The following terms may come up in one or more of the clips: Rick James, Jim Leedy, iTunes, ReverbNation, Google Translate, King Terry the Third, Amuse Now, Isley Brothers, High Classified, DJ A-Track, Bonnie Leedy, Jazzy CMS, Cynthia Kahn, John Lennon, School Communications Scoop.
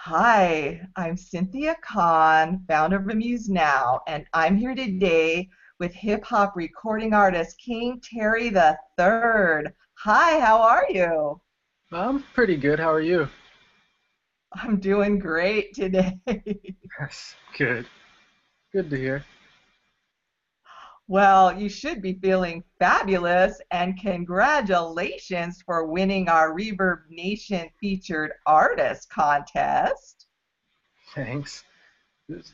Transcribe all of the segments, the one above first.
Hi, I'm Cynthia Kahn, founder of Amuse Now, and I'm here today with hip-hop recording artist King Terry the Third. Hi, how are you? I'm pretty good. How are you? I'm doing great today. That's good. Good to hear. Well, you should be feeling fabulous, and congratulations for winning our ReverbNation Featured Artist Contest. Thanks.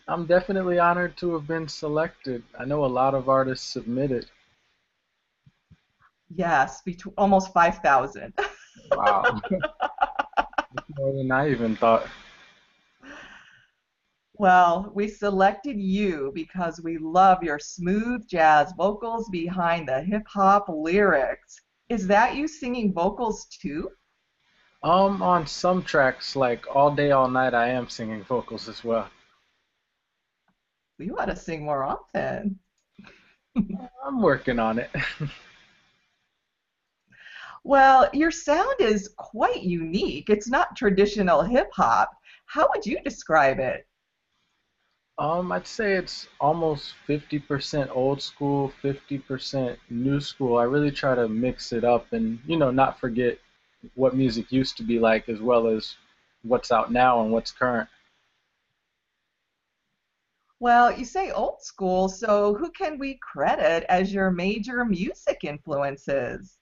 I'm definitely honored to have been selected. I know a lot of artists submitted. Yes, almost 5,000. Wow. More than I even thought. Well, we selected you because we love your smooth jazz vocals behind the hip-hop lyrics. Is that you singing vocals too? On some tracks, like All Day, All Night, I am singing vocals as well. You ought to sing more often. I'm working on it. Well, your sound is quite unique. It's not traditional hip-hop. How would you describe it? I'd say it's almost 50% old school, 50% new school. I really try to mix it up and, you know, not forget what music used to be like as well as what's out now and what's current. Well, you say old school, so who can we credit as your major music influences?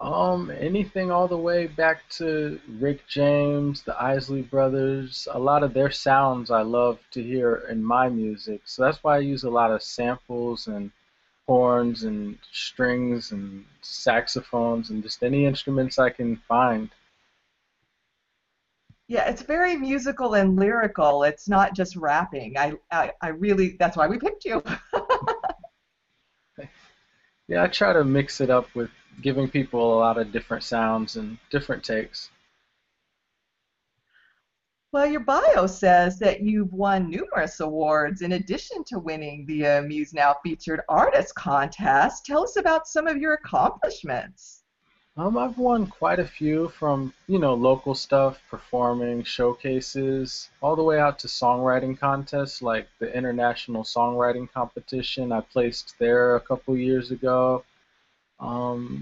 Anything all the way back to Rick James, the Isley Brothers. A lot of their sounds I love to hear in my music, so that's why I use a lot of samples and horns and strings and saxophones and just any instruments I can find. Yeah, it's very musical and lyrical. It's not just rapping. I really, that's why we picked you. Yeah, I try to mix it up with giving people a lot of different sounds and different takes. Well, your bio says that you've won numerous awards in addition to winning the Amuse Now Featured Artist Contest. Tell us about some of your accomplishments. I've won quite a few, from, you know, local stuff, performing, showcases, all the way out to songwriting contests like the International Songwriting Competition. I placed there a couple years ago.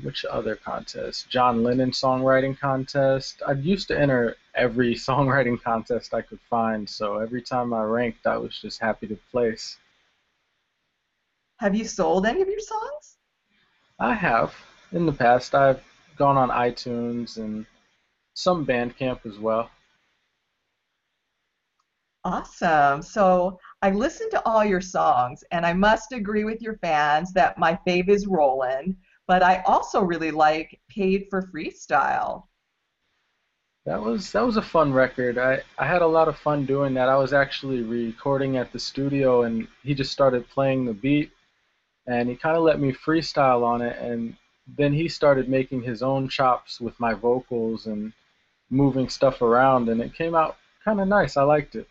Which other contest? John Lennon Songwriting Contest. I used to enter every songwriting contest I could find, so every time I ranked, I was just happy to place. Have you sold any of your songs? I have. In the past, I've gone on iTunes and some Bandcamp as well. Awesome. So I listened to all your songs, and I must agree with your fans that my fave is Rollin'. But I also really like Paid for Freestyle. That was a fun record. I had a lot of fun doing that. I was actually recording at the studio, and he just started playing the beat, and he kind of let me freestyle on it, and then he started making his own chops with my vocals and moving stuff around, and it came out kind of nice. I liked it.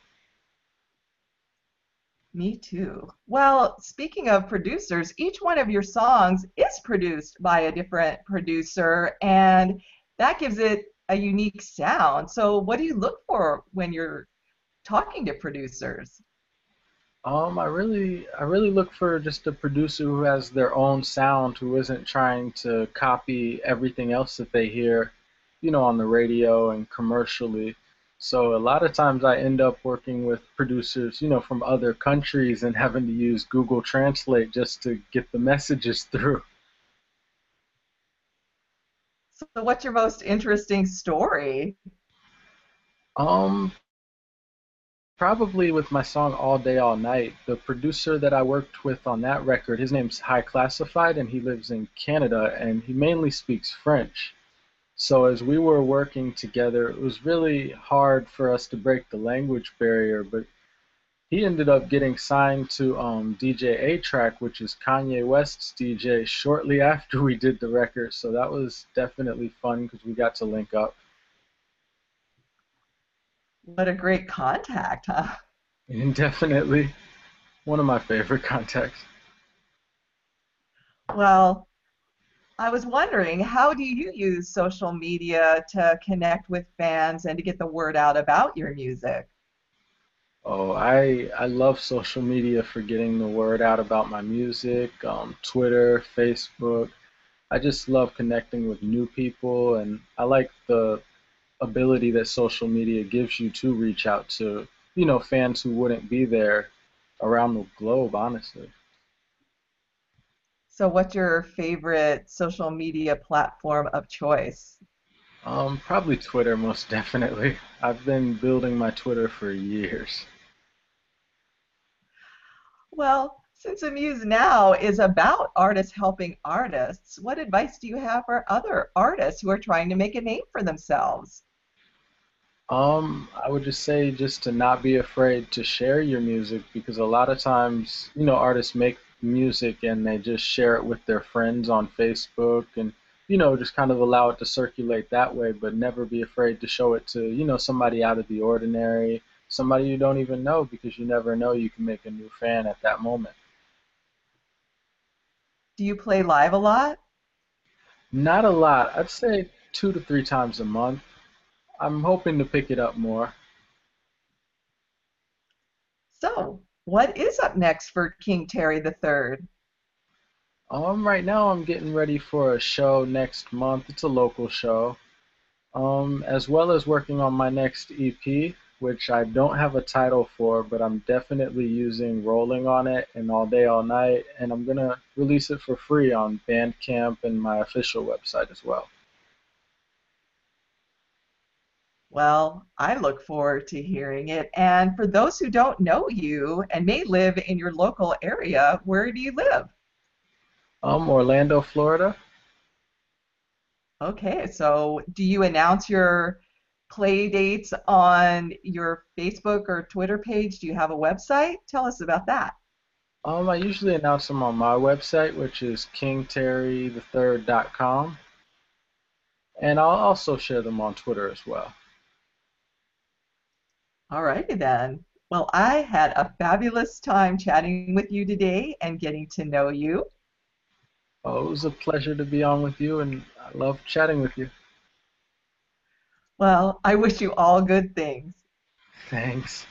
Me too. Well, speaking of producers, each one of your songs is produced by a different producer, and that gives it a unique sound. So what do you look for when you're talking to producers? I really look for just a producer who has their own sound, who isn't trying to copy everything else that they hear, you know, on the radio and commercially. So a lot of times I end up working with producers, you know, from other countries and having to use Google Translate just to get the messages through. So what's your most interesting story? Probably with my song All Day, All Night. The producer that I worked with on that record, his name's High Classified, and he lives in Canada, and he mainly speaks French. So as we were working together, it was really hard for us to break the language barrier, but he ended up getting signed to DJ A-Track, which is Kanye West's DJ, shortly after we did the record. So that was definitely fun because we got to link up. What a great contact, huh? And definitely one of my favorite contacts. Well, I was wondering, how do you use social media to connect with fans and to get the word out about your music? Oh, I love social media for getting the word out about my music, Twitter, Facebook. I just love connecting with new people, and I like the ability that social media gives you to reach out to, you know, fans who wouldn't be there around the globe, honestly. So what's your favorite social media platform of choice? Probably Twitter, most definitely. I've been building my Twitter for years. Well, since Amuse Now is about artists helping artists, what advice do you have for other artists who are trying to make a name for themselves? I would just say just to not be afraid to share your music, because a lot of times, you know, artists make music and they just share it with their friends on Facebook and, you know, just kind of allow it to circulate that way, but never be afraid to show it to, you know, somebody out of the ordinary, somebody you don't even know, because you never know, you can make a new fan at that moment. Do you play live a lot? Not a lot. I'd say 2 to 3 times a month. I'm hoping to pick it up more. So, what is up next for King Terry the Third? Right now I'm getting ready for a show next month. It's a local show. As well as working on my next EP, which I don't have a title for, but I'm definitely using Rolling on it and All Day All Night, and I'm going to release it for free on Bandcamp and my official website as well. Well, I look forward to hearing it. And for those who don't know you and may live in your local area, where do you live? Orlando, Florida. Okay, so do you announce your play dates on your Facebook or Twitter page? Do you have a website? Tell us about that. I usually announce them on my website, which is kingterrythethird.com. And I'll also share them on Twitter as well. All righty then. Well, I had a fabulous time chatting with you today and getting to know you. Oh, it was a pleasure to be on with you, and I love chatting with you. Well, I wish you all good things. Thanks.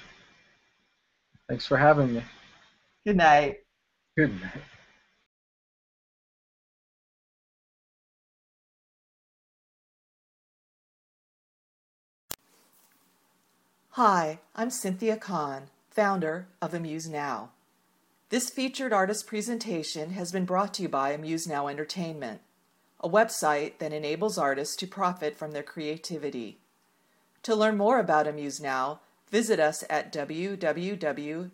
Thanks for having me. Good night. Good night. Hi, I'm Cynthia Kahn, founder of Amuse Now. This featured artist presentation has been brought to you by Amuse Now Entertainment, a website that enables artists to profit from their creativity. To learn more about Amuse Now, visit us at www.amusednow.com.